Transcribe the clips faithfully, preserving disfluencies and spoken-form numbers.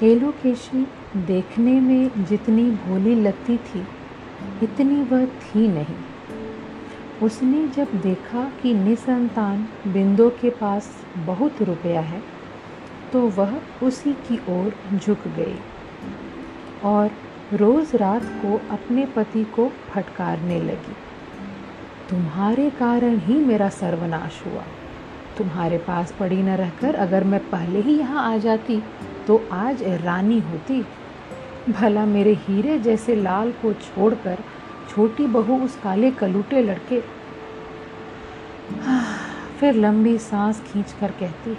केलोकेशी देखने में जितनी भोली लगती थी इतनी वह थी नहीं। उसने जब देखा कि निसंतान बिंदु के पास बहुत रुपया है तो वह उसी की ओर झुक गई और रोज़ रात को अपने पति को फटकारने लगी। तुम्हारे कारण ही मेरा सर्वनाश हुआ। तुम्हारे पास पड़ी न रहकर अगर मैं पहले ही यहाँ आ जाती तो आज रानी होती। भला मेरे हीरे जैसे लाल को छोड़कर छोटी बहू उस काले कलूटे लड़के। फिर लंबी सांस खींचकर कहती,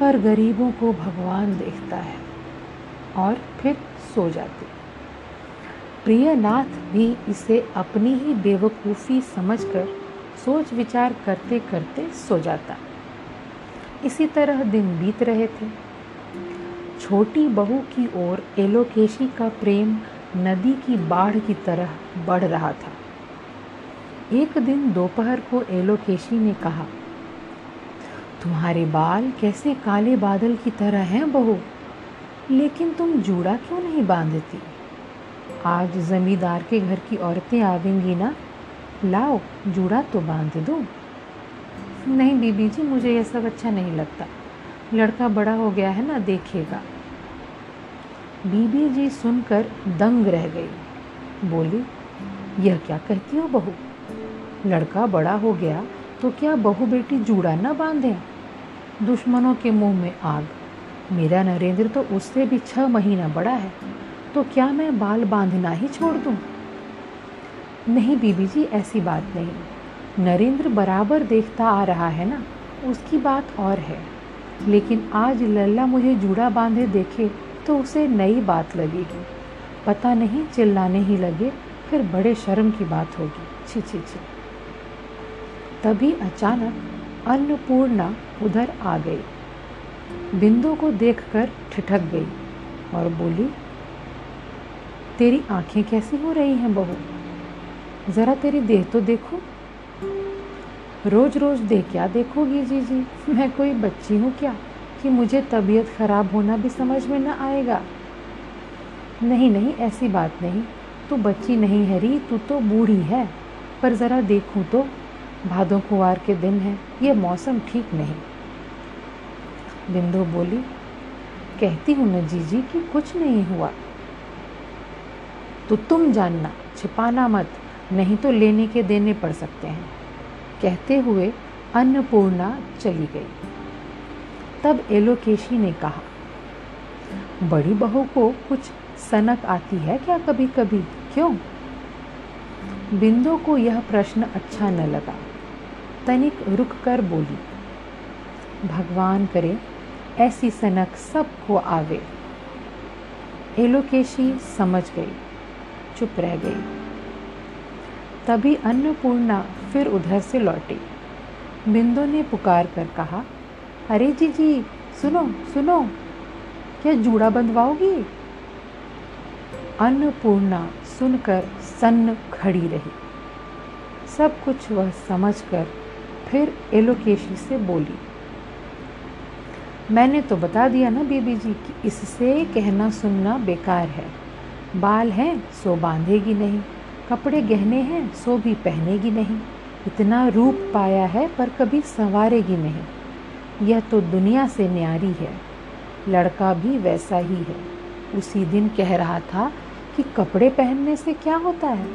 पर गरीबों को भगवान देखता है, और फिर सो जाती। प्रियनाथ भी इसे अपनी ही बेवकूफ़ी समझकर सोच विचार करते करते सो जाता। इसी तरह दिन बीत रहे थे। छोटी बहू की ओर एलोकेशी का प्रेम नदी की बाढ़ की तरह बढ़ रहा था। एक दिन दोपहर को एलोकेशी ने कहा, तुम्हारे बाल कैसे काले बादल की तरह हैं बहू, लेकिन तुम जूड़ा क्यों नहीं बांधती? आज जमींदार के घर की औरतें आवेंगी ना, लाओ जूड़ा तो बांध दो। नहीं बीबी जी, मुझे यह सब अच्छा नहीं लगता। लड़का बड़ा हो गया है ना, देखेगा। बीबी जी सुनकर दंग रह गई। बोली, यह क्या कहती हो बहू, लड़का बड़ा हो गया तो क्या बहू बेटी जूड़ा ना बांधे? दुश्मनों के मुंह में आग। मेरा नरेंद्र तो उससे भी छह महीना बड़ा है, तो क्या मैं बाल बांधना ही छोड़ दूँ? नहीं बीबी जी, ऐसी बात नहीं। नरेंद्र बराबर देखता आ रहा है ना, उसकी बात और है, लेकिन आज लल्ला मुझे जूड़ा बांधे देखे तो उसे नई बात लगेगी। पता नहीं चिल्लाने ही लगे, फिर बड़े शर्म की बात होगी। छी छी छी। तभी अचानक अन्नपूर्णा उधर आ गई। बिंदु को देखकर ठिठक गई और बोली, तेरी आंखें कैसी हो रही हैं बहू, ज़रा तेरी देह तो देखो। रोज़ रोज़ दे क्या देखोगी जीजी, मैं कोई बच्ची हूँ क्या कि मुझे तबीयत ख़राब होना भी समझ में ना आएगा? नहीं नहीं, ऐसी बात नहीं, तू बच्ची नहीं है री, तू तो बूढ़ी है। पर ज़रा देखूँ तो, भादों कुंवार के दिन है, ये मौसम ठीक नहीं। बिंदु बोली, कहती हूँ न जीजी कि कुछ नहीं हुआ। तो तुम जानना, छिपाना मत, नहीं तो लेने के देने पड़ सकते हैं। कहते हुए अन्नपूर्णा चली गई। तब एलोकेशी ने कहा, बड़ी बहू को कुछ सनक आती है क्या कभी कभी, क्यों? बिंदु को यह प्रश्न अच्छा न लगा। तनिक रुक कर बोली, भगवान करे ऐसी सनक सबको आवे। एलोकेशी समझ गई, चुप रह गई। तभी अन्नपूर्णा फिर उधर से लौटी। बिंदु ने पुकार कर कहा, अरे जी जी, सुनो सुनो, क्या जूड़ा बंधवाओगी? अन्नपूर्णा सुनकर सन्न खड़ी रही। सब कुछ वह समझकर फिर एलोकेशी से बोली, मैंने तो बता दिया ना बीबी जी कि इससे कहना सुनना बेकार है। बाल हैं सो बांधेगी नहीं, कपड़े गहने हैं सो भी पहनेगी नहीं, इतना रूप पाया है पर कभी संवारेगी नहीं। यह तो दुनिया से न्यारी है। लड़का भी वैसा ही है। उसी दिन कह रहा था कि कपड़े पहनने से क्या होता है,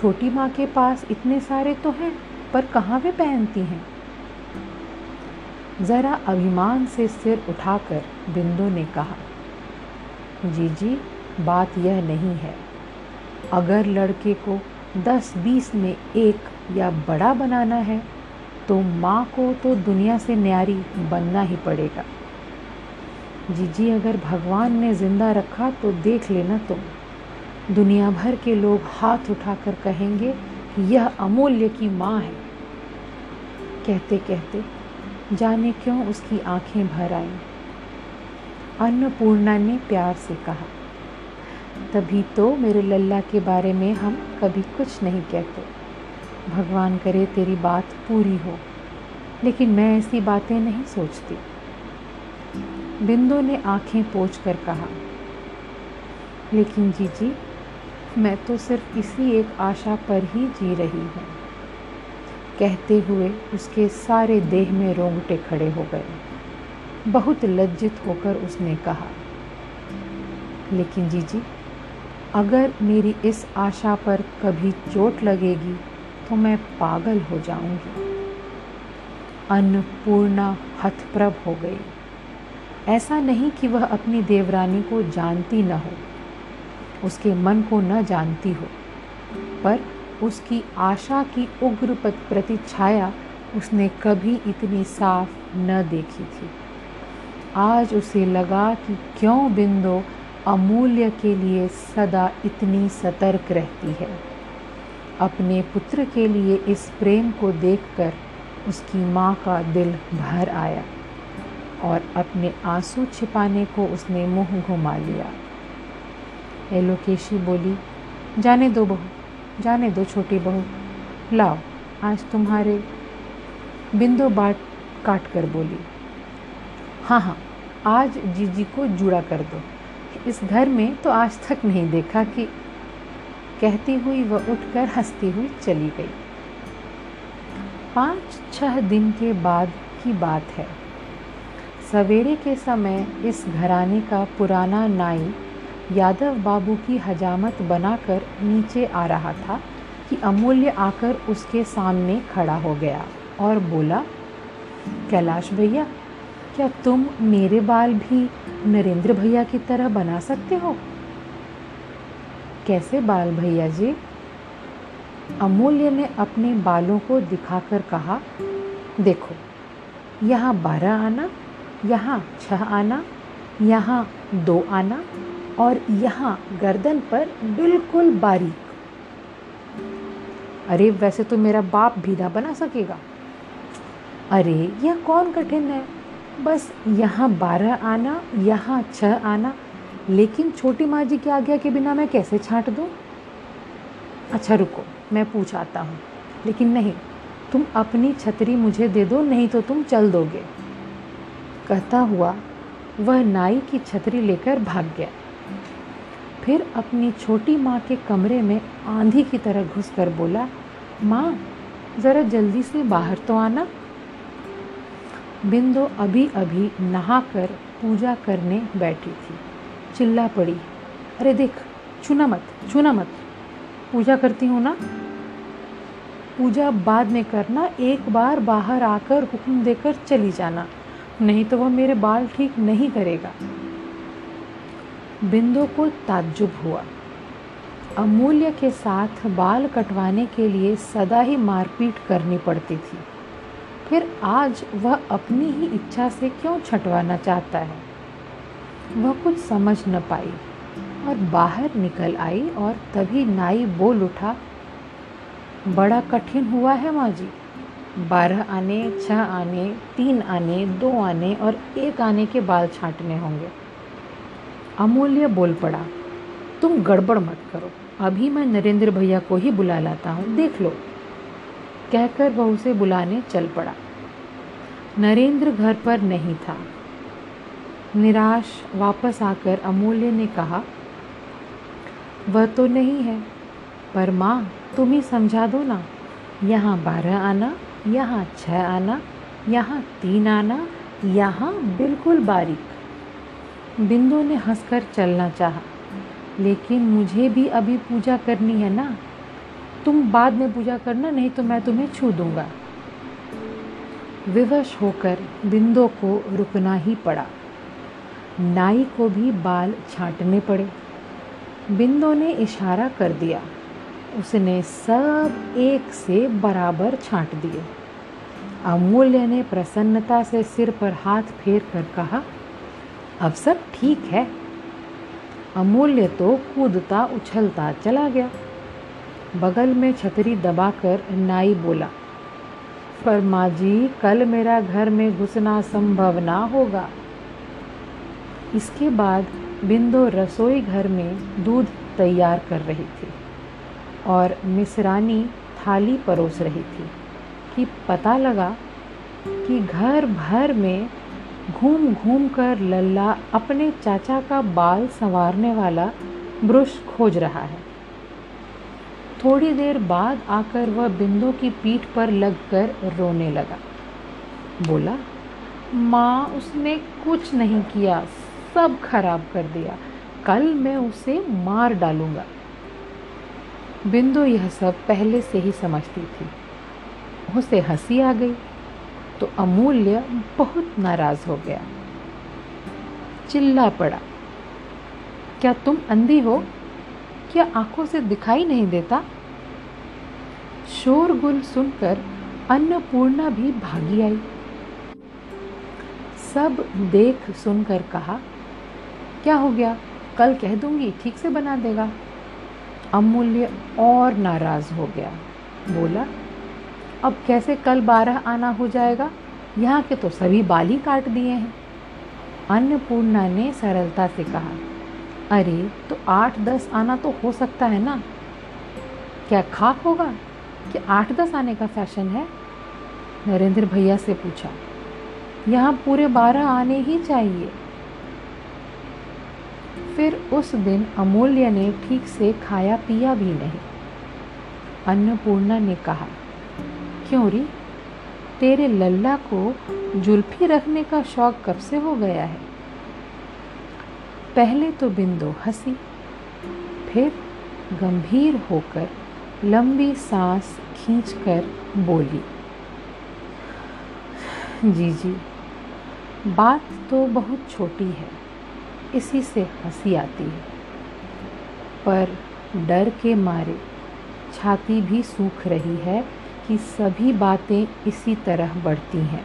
छोटी माँ के पास इतने सारे तो हैं पर कहाँ वे पहनती हैं। ज़रा अभिमान से सिर उठाकर बिंदु ने कहा, जी जी, बात यह नहीं है। अगर लड़के को दस बीस में एक या बड़ा बनाना है तो माँ को तो दुनिया से न्यारी बनना ही पड़ेगा। जीजी, अगर भगवान ने जिंदा रखा तो देख लेना तुम, दुनिया भर के लोग हाथ उठाकर कहेंगे कि यह अमूल्य की माँ है। कहते कहते जाने क्यों उसकी आंखें भर आईं। अन्नपूर्णा ने प्यार से कहा, तभी तो मेरे लल्ला के बारे में हम कभी कुछ नहीं कहते। भगवान करे तेरी बात पूरी हो, लेकिन मैं ऐसी बातें नहीं सोचती। बिंदु ने आंखें पोंछकर कहा, लेकिन जीजी, मैं तो सिर्फ इसी एक आशा पर ही जी रही हूँ। कहते हुए उसके सारे देह में रोंगटे खड़े हो गए। बहुत लज्जित होकर उसने कहा, लेकिन जीजी, अगर मेरी इस आशा पर कभी चोट लगेगी तो मैं पागल हो जाऊंगी। अन्नपूर्णा हतप्रभ हो गई। ऐसा नहीं कि वह अपनी देवरानी को जानती न हो, उसके मन को न जानती हो, पर उसकी आशा की उग्र प्रतिछाया उसने कभी इतनी साफ न देखी थी। आज उसे लगा कि क्यों बिंदु अमूल्य के लिए सदा इतनी सतर्क रहती है। अपने पुत्र के लिए इस प्रेम को देखकर उसकी माँ का दिल भर आया और अपने आंसू छिपाने को उसने मुंह घुमा लिया। एलोकेशी बोली, जाने दो बहू, जाने दो छोटी बहू, लाओ आज तुम्हारे। बिंदु बाट काट कर बोली, हाँ हाँ, आज जीजी को जुड़ा कर दो, इस घर में तो आज तक नहीं देखा कि। कहती हुई वह उठकर हंसती हुई चली गई। पाँच छह दिन के बाद की बात है। सवेरे के समय इस घराने का पुराना नाई यादव बाबू की हजामत बनाकर नीचे आ रहा था कि अमूल्य आकर उसके सामने खड़ा हो गया और बोला, कैलाश भैया, क्या तुम मेरे बाल भी नरेंद्र भैया की तरह बना सकते हो? कैसे बाल भैया जी? अमूल्य ने अपने बालों को दिखाकर कहा, देखो, यहाँ बारह आना, यहाँ छह आना, यहाँ दो आना और यहाँ गर्दन पर बिल्कुल बारीक। अरे वैसे तो मेरा बाप भी ना बना सकेगा। अरे यह कौन कठिन है, बस यहाँ बारह आना, यहाँ छह आना, लेकिन छोटी माँ जी की आज्ञा के बिना मैं कैसे छाँट दूँ? अच्छा रुको, मैं पूछ आता हूँ, लेकिन नहीं, तुम अपनी छतरी मुझे दे दो, नहीं तो तुम चल दोगे। कहता हुआ वह नाई की छतरी लेकर भाग गया। फिर अपनी छोटी माँ के कमरे में आंधी की तरह घुसकर बोला, माँ ज़रा जल्दी से बाहर तो आना। बिंदु अभी अभी नहाकर पूजा करने बैठी थी। चिल्ला पड़ी, अरे देख, छूना मत, छूना मत, पूजा करती हूँ ना। पूजा बाद में करना, एक बार बाहर आकर हुक्म देकर चली जाना, नहीं तो वह मेरे बाल ठीक नहीं करेगा। बिंदु को ताज्जुब हुआ। अमूल्य के साथ बाल कटवाने के लिए सदा ही मारपीट करनी पड़ती थी, फिर आज वह अपनी ही इच्छा से क्यों छंटवाना चाहता है? वह कुछ समझ न पाई और बाहर निकल आई और तभी नाई बोल उठा, बड़ा कठिन हुआ है माँ जी, बारह आने, छह आने, तीन आने, दो आने और एक आने के बाल छाँटने होंगे। अमूल्य बोल पड़ा, तुम गड़बड़ मत करो, अभी मैं नरेंद्र भैया को ही बुला लाता हूँ, देख लो। कहकर वह उसे बुलाने चल पड़ा। नरेंद्र घर पर नहीं था। निराश वापस आकर अमूल्य ने कहा, वह तो नहीं है, पर माँ तुम ही समझा दो ना, यहाँ बारह आना, यहाँ छः आना, यहाँ तीन आना, यहाँ बिल्कुल बारीक। बिंदु ने हंसकर चलना चाहा, लेकिन मुझे भी अभी पूजा करनी है ना, तुम बाद में पूजा करना, नहीं तो मैं तुम्हें छू दूंगा। विवश होकर बिंदु को रुकना ही पड़ा। नाई को भी बाल छाँटने पड़े। बिंदु ने इशारा कर दिया, उसने सब एक से बराबर छाँट दिए। अमूल्य ने प्रसन्नता से सिर पर हाथ फेर कर कहा, अब सब ठीक है। अमूल्य तो कूदता उछलता चला गया। बगल में छतरी दबाकर नाई बोला, पर माँ जी कल मेरा घर में घुसना संभव ना होगा। इसके बाद बिंदु रसोई घर में दूध तैयार कर रही थी और मिसरानी थाली परोस रही थी कि पता लगा कि घर भर में घूम घूम कर लल्ला अपने चाचा का बाल संवारने वाला ब्रश खोज रहा है। थोड़ी देर बाद आकर वह बिंदु की पीठ पर लगकर रोने लगा। बोला, माँ उसने कुछ नहीं किया, सब खराब कर दिया, कल मैं उसे मार डालूँगा। बिंदु यह सब पहले से ही समझती थी। उसे हंसी आ गई तो अमूल्य बहुत नाराज़ हो गया। चिल्ला पड़ा, क्या तुम अंधी हो? क्या आंखों से दिखाई नहीं देता? शोरगुल सुनकर अन्नपूर्णा भी भागी आई। सब देख सुनकर कहा, क्या हो गया, कल कह दूंगी, ठीक से बना देगा। अमूल्य और नाराज़ हो गया। बोला, अब कैसे कल बारह आना हो जाएगा, यहाँ के तो सभी बाल ही काट दिए हैं। अन्नपूर्णा ने सरलता से कहा, अरे तो आठ दस आना तो हो सकता है ना, क्या खाक होगा कि आठ दस आने का फैशन है? नरेंद्र भैया से पूछा, यहाँ पूरे बारह आने ही चाहिए। फिर उस दिन अमूल्य ने ठीक से खाया पिया भी नहीं। अन्नपूर्णा ने कहा, क्यों री, तेरे लल्ला को जुल्फी रखने का शौक़ कब से हो गया है? पहले तो बिंदु हंसी, फिर गंभीर होकर लंबी सांस खींचकर बोली, जी जी बात तो बहुत छोटी है, इसी से हंसी आती है, पर डर के मारे छाती भी सूख रही है कि सभी बातें इसी तरह बढ़ती हैं।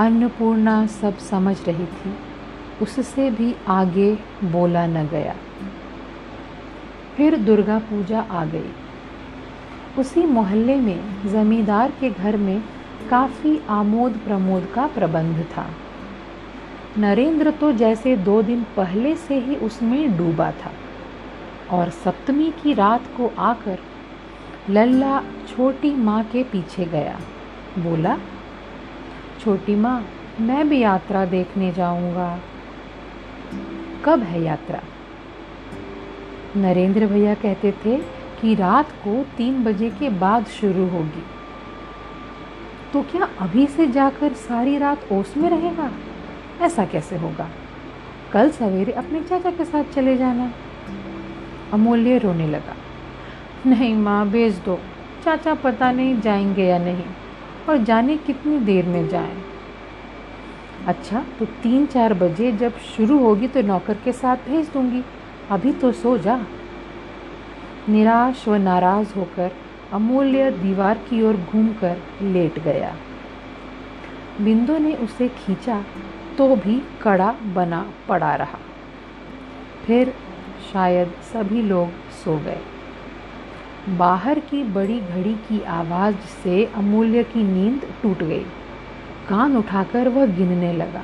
अन्नपूर्णा सब समझ रही थी, उससे भी आगे बोला न गया। फिर दुर्गा पूजा आ गई। उसी मोहल्ले में ज़मींदार के घर में काफ़ी आमोद प्रमोद का प्रबंध था। नरेंद्र तो जैसे दो दिन पहले से ही उसमें डूबा था और सप्तमी की रात को आकर लल्ला छोटी माँ के पीछे गया। बोला, छोटी माँ, मैं भी यात्रा देखने जाऊँगा। कब है यात्रा? नरेंद्र भैया कहते थे कि रात को तीन बजे के बाद शुरू होगी। तो क्या अभी से जाकर सारी रात ओस में रहेगा? ऐसा कैसे होगा? कल सवेरे अपने चाचा के साथ चले जाना। अमूल्य रोने लगा, नहीं माँ भेज दो, चाचा पता नहीं जाएंगे या नहीं, और जाने कितनी देर में जाएं। अच्छा, तो तीन चार बजे जब शुरू होगी तो नौकर के साथ भेज दूंगी, अभी तो सो जा। निराश व नाराज़ होकर अमूल्य दीवार की ओर घूमकर लेट गया। बिंदु ने उसे खींचा तो भी कड़ा बना पड़ा रहा। फिर शायद सभी लोग सो गए। बाहर की बड़ी घड़ी की आवाज़ से अमूल्य की नींद टूट गई। कान उठाकर वह गिनने लगा,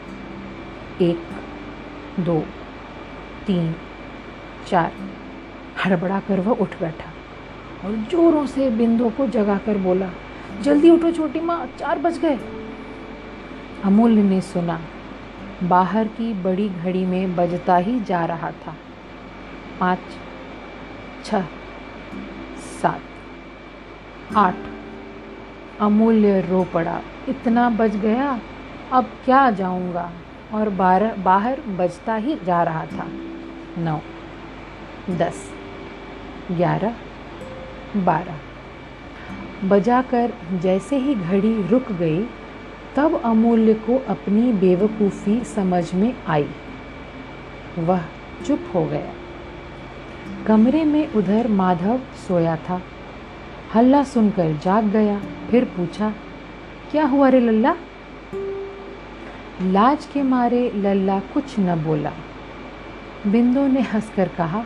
एक दो तीन चार। हड़बड़ा कर वह उठ बैठा और जोरों से बिंदु को जगाकर बोला, जल्दी उठो छोटी माँ, चार बज गए। अमूल्य ने सुना, बाहर की बड़ी घड़ी में बजता ही जा रहा था, पाँच छः सात आठ। अमूल्य रो पड़ा, इतना बज गया, अब क्या जाऊंगा, और बारह बाहर बजता ही जा रहा था। नौ दस ग्यारह बारह बजाकर जैसे ही घड़ी रुक गई, तब अमूल्य को अपनी बेवकूफ़ी समझ में आई। वह चुप हो गया। कमरे में उधर माधव सोया था। हल्ला सुनकर जाग गया। फिर पूछा, क्या हुआ रे लल्ला? लाज के मारे लल्ला कुछ न बोला। बिंदु ने हंसकर कहा,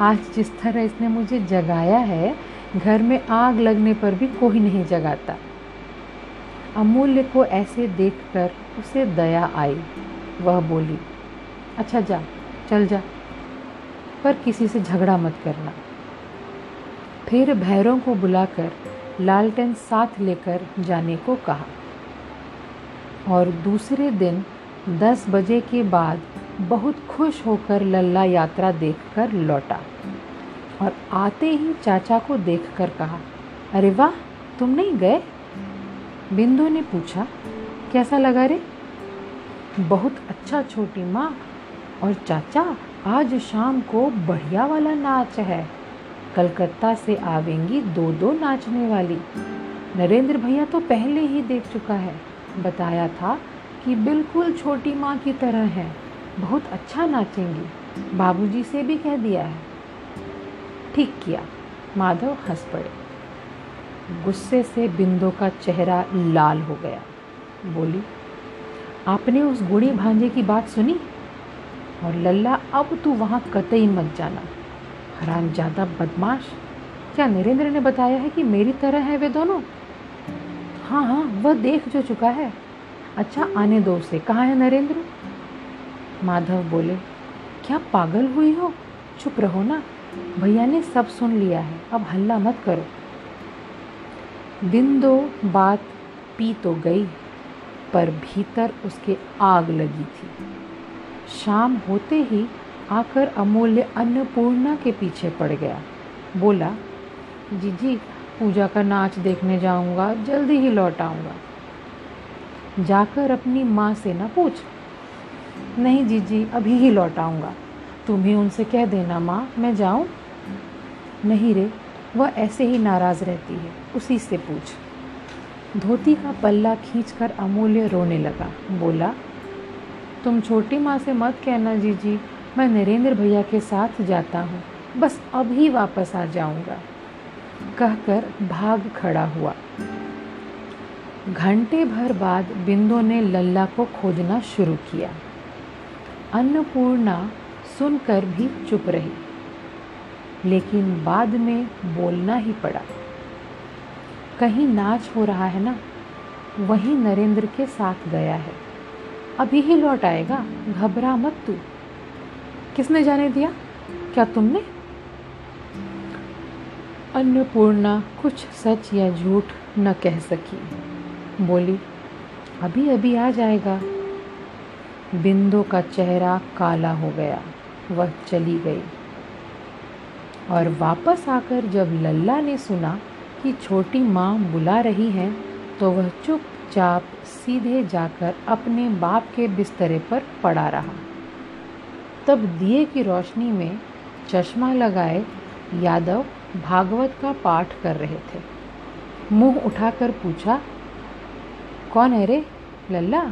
आज जिस तरह इसने मुझे जगाया है, घर में आग लगने पर भी कोई नहीं जगाता। अमूल्य को ऐसे देखकर उसे दया आई। वह बोली, अच्छा जा, चल जा, पर किसी से झगड़ा मत करना। फिर भैरों को बुलाकर लालटेन साथ लेकर जाने को कहा। और दूसरे दिन दस बजे के बाद बहुत खुश होकर लल्ला यात्रा देखकर लौटा और आते ही चाचा को देखकर कहा, अरे वाह, तुम नहीं गए? बिंदु ने पूछा, कैसा लगा रे? बहुत अच्छा छोटी माँ, और चाचा आज शाम को बढ़िया वाला नाच है, कलकत्ता से आवेंगी दो दो नाचने वाली। नरेंद्र भैया तो पहले ही देख चुका है, बताया था कि बिल्कुल छोटी माँ की तरह है, बहुत अच्छा नाचेंगी, बाबूजी से भी कह दिया है। ठीक किया, माधव हंस पड़े। गुस्से से बिंदु का चेहरा लाल हो गया। बोली, आपने उस गुणी भांजे की बात सुनी? और लल्ला, अब तू वहाँ कतई मत जाना, हरामजादा बदमाश। क्या नरेंद्र ने बताया है कि मेरी तरह है वे दोनों? हाँ हाँ, वह देख जो चुका है। अच्छा आने दो उसे, कहाँ है नरेंद्र? माधव बोले, क्या पागल हुई हो? चुप रहो ना, भैया ने सब सुन लिया है, अब हल्ला मत करो। दिन दो बात पी तो गई, पर भीतर उसके आग लगी थी। शाम होते ही आकर अमूल्य अन्नपूर्णा के पीछे पड़ गया। बोला, जीजी पूजा का नाच देखने जाऊंगा, जल्दी ही लौट आऊँगा। जाकर अपनी माँ से ना पूछ। नहीं जीजी, अभी ही लौट आऊँगा, तुम ही उनसे कह देना माँ, मैं जाऊँ? नहीं रे, वह ऐसे ही नाराज़ रहती है, उसी से पूछ। धोती का पल्ला खींचकर अमूल्य रोने लगा। बोला, तुम छोटी माँ से मत कहना जीजी, मैं नरेंद्र भैया के साथ जाता हूँ, बस अभी वापस आ जाऊँगा, कहकर भाग खड़ा हुआ। घंटे भर बाद बिंदु ने लल्ला को खोजना शुरू किया। अन्नपूर्णा सुनकर भी चुप रही, लेकिन बाद में बोलना ही पड़ा। कहीं नाच हो रहा है ना, वहीं नरेंद्र के साथ गया है, अभी ही लौट आएगा, घबरा मत तू। किसने जाने दिया? क्या तुमने? अन्नपूर्णा कुछ सच या झूठ न कह सकी। बोली, अभी अभी आ जाएगा। बिंदु का चेहरा काला हो गया, वह चली गई। और वापस आकर जब लल्ला ने सुना कि छोटी माँ बुला रही हैं, तो वह चुपचाप सीधे जाकर अपने बाप के बिस्तरे पर पड़ा रहा। तब दिए की रोशनी में चश्मा लगाए यादव भागवत का पाठ कर रहे थे। मुंह उठाकर पूछा, कौन है रे लल्ला?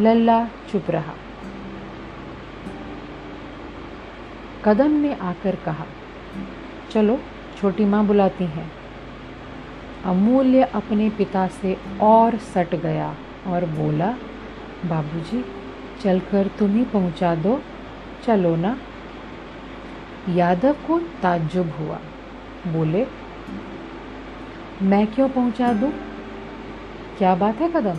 लल्ला चुप रहा। कदम ने आकर कहा, चलो छोटी माँ बुलाती हैं। अमूल्य अपने पिता से और सट गया और बोला, बाबूजी, चलकर तुम ही पहुँचा दो, चलो ना। यादव को ताज्जुब हुआ। बोले, मैं क्यों पहुँचा दूँ? क्या बात है कदम?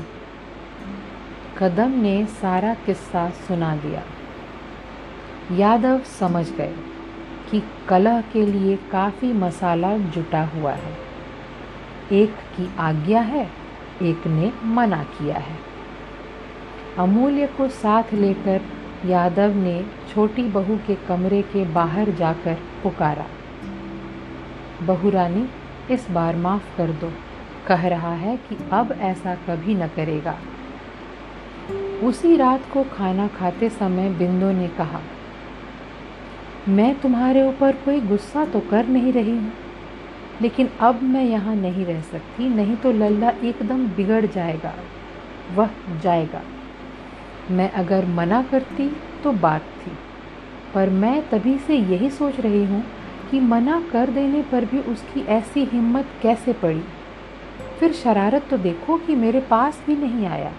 कदम ने सारा किस्सा सुना दिया। यादव समझ गए कि कलह के लिए काफ़ी मसाला जुटा हुआ है। एक की आज्ञा है, एक ने मना किया है। अमूल्य को साथ लेकर यादव ने छोटी बहू के कमरे के बाहर जाकर पुकारा, बहू रानी, इस बार माफ़ कर दो, कह रहा है कि अब ऐसा कभी न करेगा। उसी रात को खाना खाते समय बिंदु ने कहा, मैं तुम्हारे ऊपर कोई गुस्सा तो कर नहीं रही हूँ, लेकिन अब मैं यहाँ नहीं रह सकती, नहीं तो लल्ला एकदम बिगड़ जाएगा, वह जाएगा। मैं अगर मना करती तो बात थी, पर मैं तभी से यही सोच रही हूँ कि मना कर देने पर भी उसकी ऐसी हिम्मत कैसे पड़ी। फिर शरारत तो देखो कि मेरे पास भी नहीं आया,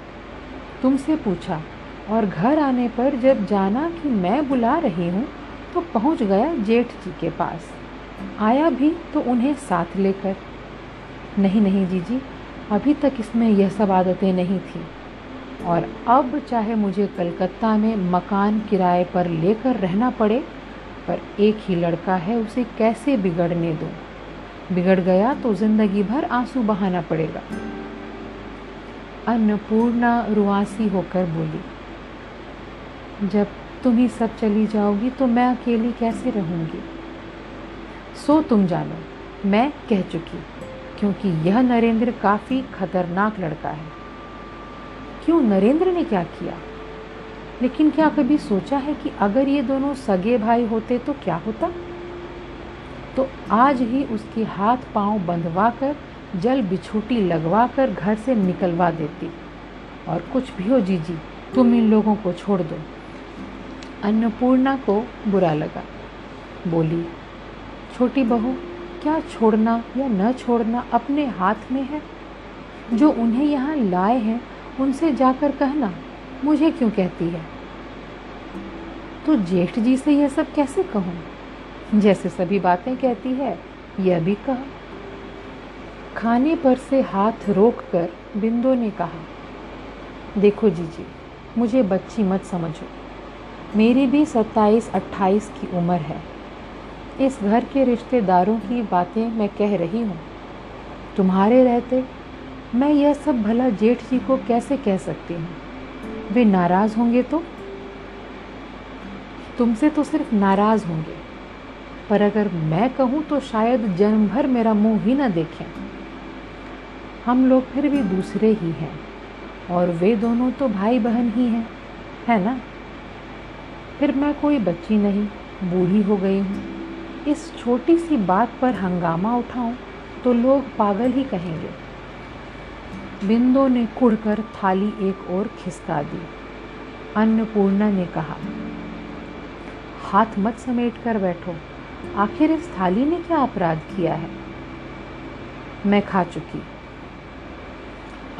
तुमसे पूछा, और घर आने पर जब जाना कि मैं बुला रही हूँ तो पहुँच गया जेठ जी के पास, आया भी तो उन्हें साथ लेकर। नहीं नहीं जीजी, अभी तक इसमें यह सब आदतें नहीं थी, और अब चाहे मुझे कलकत्ता में मकान किराए पर लेकर रहना पड़े, पर एक ही लड़का है, उसे कैसे बिगड़ने दूँ? बिगड़ गया तो ज़िंदगी भर आंसू बहाना पड़ेगा। अन्नपूर्णा रुआसी होकर बोली, जब तुम ही सब चली जाओगी तो मैं अकेली कैसे रहूँगी? सो तुम जानो, मैं कह चुकी, क्योंकि यह नरेंद्र काफ़ी खतरनाक लड़का है। क्यों, नरेंद्र ने क्या किया? लेकिन क्या कभी सोचा है कि अगर ये दोनों सगे भाई होते तो क्या होता? तो आज ही उसके हाथ पांव बंधवा कर, जल बिछोटी लगवा कर घर से निकलवा देती। और कुछ भी हो जीजी, तुम इन लोगों को छोड़ दो। अन्नपूर्णा को बुरा लगा, बोली, छोटी बहू, क्या छोड़ना या न छोड़ना अपने हाथ में है? जो उन्हें यहाँ लाए हैं उनसे जाकर कहना, मुझे क्यों कहती है? तो जेठ जी से यह सब कैसे कहूँ? जैसे सभी बातें कहती है यह भी कहा। खाने पर से हाथ रोककर बिंदु ने कहा, देखो जीजी, मुझे बच्ची मत समझो, मेरी भी सत्ताईस अट्ठाईस की उम्र है। इस घर के रिश्तेदारों की बातें मैं कह रही हूँ। तुम्हारे रहते मैं यह सब भला जेठ जी को कैसे कह सकती हूँ? वे नाराज़ होंगे तो? तुमसे तो सिर्फ नाराज़ होंगे, पर अगर मैं कहूँ तो शायद जन्म भर मेरा मुँह ही ना देखें। हम लोग फिर भी दूसरे ही हैं और वे दोनों तो भाई बहन ही हैं, है ना? फिर मैं कोई बच्ची नहीं, बूढ़ी हो गई हूँ। इस छोटी सी बात पर हंगामा उठाऊं तो लोग पागल ही कहेंगे। बिंदु ने कुड़कर थाली एक ओर खिसका दी। अन्नपूर्णा ने कहा, हाथ मत समेट कर बैठो, आखिर इस थाली ने क्या अपराध किया है? मैं खा चुकी।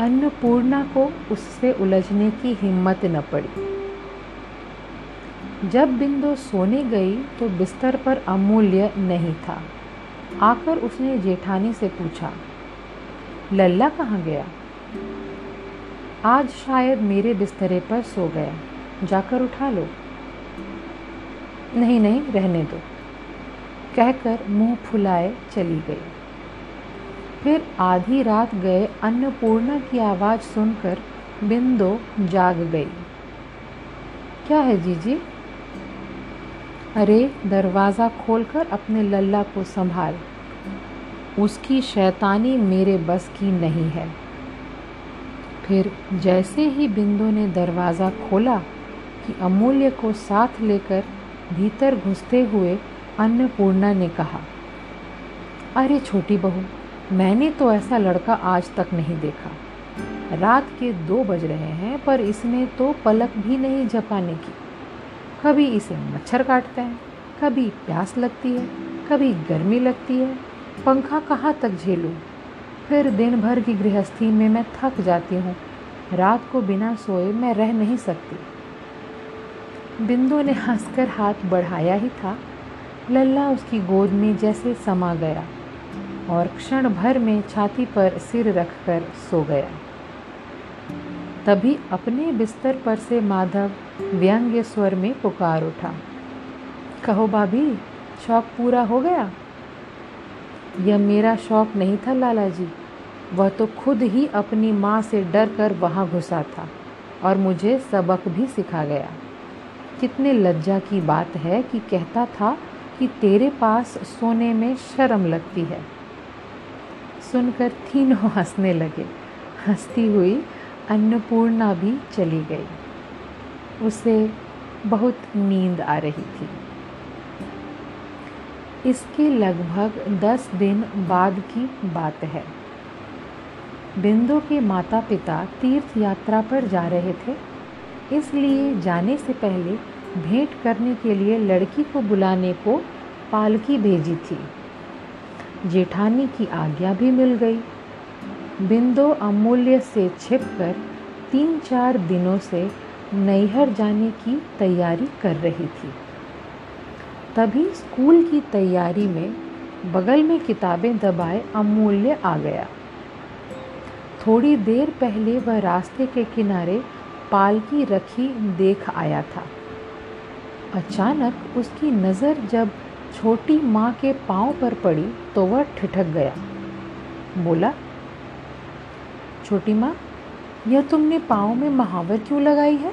अन्नपूर्णा को उससे उलझने की हिम्मत न पड़ी। जब बिंदु सोने गई तो बिस्तर पर अमूल्य नहीं था। आकर उसने जेठानी से पूछा, लल्ला कहाँ गया? आज शायद मेरे बिस्तरे पर सो गया, जाकर उठा लो। नहीं नहीं, रहने दो, कहकर मुंह फुलाए चली गई। फिर आधी रात गए अन्नपूर्णा की आवाज़ सुनकर बिंदु जाग गई। क्या है जीजी? अरे, दरवाज़ा खोलकर अपने लल्ला को संभाल, उसकी शैतानी मेरे बस की नहीं है। फिर जैसे ही बिंदु ने दरवाज़ा खोला कि अमूल्य को साथ लेकर भीतर घुसते हुए अन्नपूर्णा ने कहा, अरे छोटी बहू, मैंने तो ऐसा लड़का आज तक नहीं देखा। रात के दो बज रहे हैं पर इसने तो पलक भी नहीं झपकाने की। कभी इसे मच्छर काटते हैं, कभी प्यास लगती है, कभी गर्मी लगती है। पंखा कहाँ तक झेलूं? फिर दिन भर की गृहस्थी में मैं थक जाती हूँ। रात को बिना सोए मैं रह नहीं सकती। बिंदु ने हंसकर हाथ बढ़ाया ही था, लल्ला उसकी गोद में जैसे समा गया और क्षण भर में छाती पर सिर रखकर सो गया। तभी अपने बिस्तर पर से माधव व्यंग्य स्वर में पुकार उठा, कहो भाभी, शौक पूरा हो गया? यह मेरा शौक नहीं था लाला जी, वह तो खुद ही अपनी माँ से डर कर वहाँ घुसा था और मुझे सबक भी सिखा गया। कितने लज्जा की बात है कि कहता था कि तेरे पास सोने में शर्म लगती है। सुनकर तीनों हंसने लगे। हंसती हुई अन्नपूर्णा भी चली गई। उसे बहुत नींद आ रही थी। इसके लगभग दस दिन बाद की बात है। बिंदु के माता पिता तीर्थ यात्रा पर जा रहे थे, इसलिए जाने से पहले भेंट करने के लिए लड़की को बुलाने को पालकी भेजी थी। जेठानी की आज्ञा भी मिल गई। बिंदु अमूल्य से छिपकर तीन चार दिनों से नैहर जाने की तैयारी कर रही थी। तभी स्कूल की तैयारी में बगल में किताबें दबाए अमूल्य आ गया। थोड़ी देर पहले वह रास्ते के किनारे पालकी रखी देख आया था। अचानक उसकी नज़र जब छोटी माँ के पाँव पर पड़ी तो वह ठिठक गया। बोला, छोटी माँ, यह तुमने पाँव में महावर क्यों लगाई है?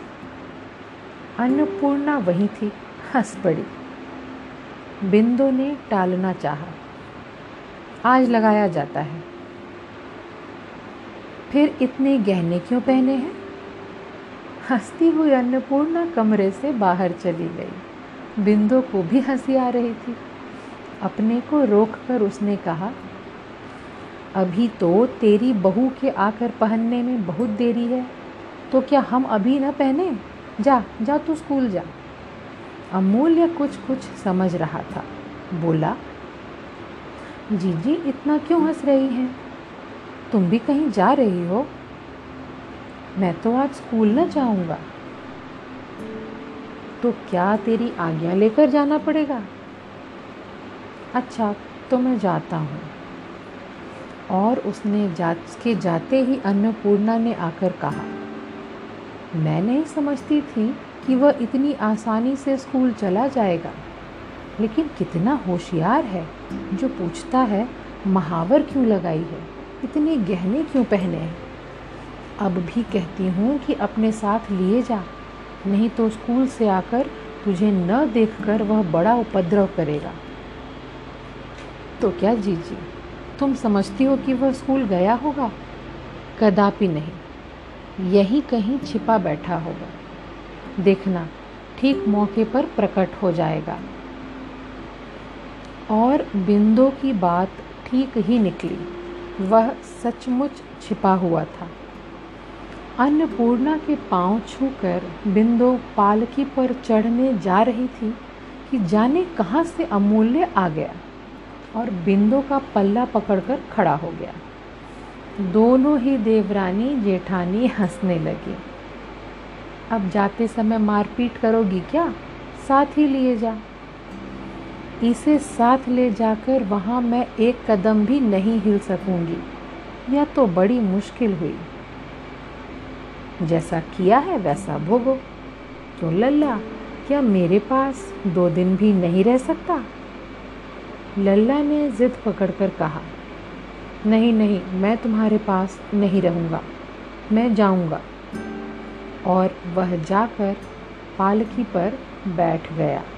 अन्नपूर्णा वही थी, हंस पड़ी। बिंदु ने टालना चाहा, आज लगाया जाता है। फिर इतने गहने क्यों पहने हैं? हंसती हुई अन्नपूर्णा कमरे से बाहर चली गई। बिंदु को भी हंसी आ रही थी। अपने को रोककर उसने कहा, अभी तो तेरी बहू के आकर पहनने में बहुत देरी है, तो क्या हम अभी न पहने? जा जा तू स्कूल जा। अमूल्य कुछ कुछ समझ रहा था, बोला, जीजी इतना क्यों हंस रही हैं? तुम भी कहीं जा रही हो? मैं तो आज स्कूल न जाऊंगा। तो क्या तेरी आज्ञा लेकर जाना पड़ेगा? अच्छा तो मैं जाता हूँ। और उसने जा के जाते ही अन्नपूर्णा ने आकर कहा, मैं नहीं समझती थी कि वह इतनी आसानी से स्कूल चला जाएगा, लेकिन कितना होशियार है जो पूछता है महावर क्यों लगाई है, इतने गहने क्यों पहने हैं। अब भी कहती हूँ कि अपने साथ लिए जा, नहीं तो स्कूल से आकर तुझे न देखकर वह बड़ा उपद्रव करेगा। तो क्या जीजी तुम समझती हो कि वह स्कूल गया होगा? कदापि नहीं, यही कहीं छिपा बैठा होगा। देखना, ठीक मौके पर प्रकट हो जाएगा। और बिंदु की बात ठीक ही निकली, वह सचमुच छिपा हुआ था। अन्नपूर्णा के पांव छूकर बिंदु पालकी पर चढ़ने जा रही थी कि जाने कहाँ से अमूल्य आ गया और बिंदु का पल्ला पकड़कर खड़ा हो गया। दोनों ही देवरानी जेठानी हंसने लगी। अब जाते समय मारपीट करोगी क्या? साथ ही लिए जा। इसे साथ ले जाकर वहाँ मैं एक कदम भी नहीं हिल सकूंगी। यह तो बड़ी मुश्किल हुई। जैसा किया है वैसा भोगो। तो लल्ला क्या मेरे पास दो दिन भी नहीं रह सकता? लल्ला ने जिद पकड़कर कहा, नहीं नहीं, मैं तुम्हारे पास नहीं रहूँगा, मैं जाऊँगा। और वह जाकर पालकी पर बैठ गया।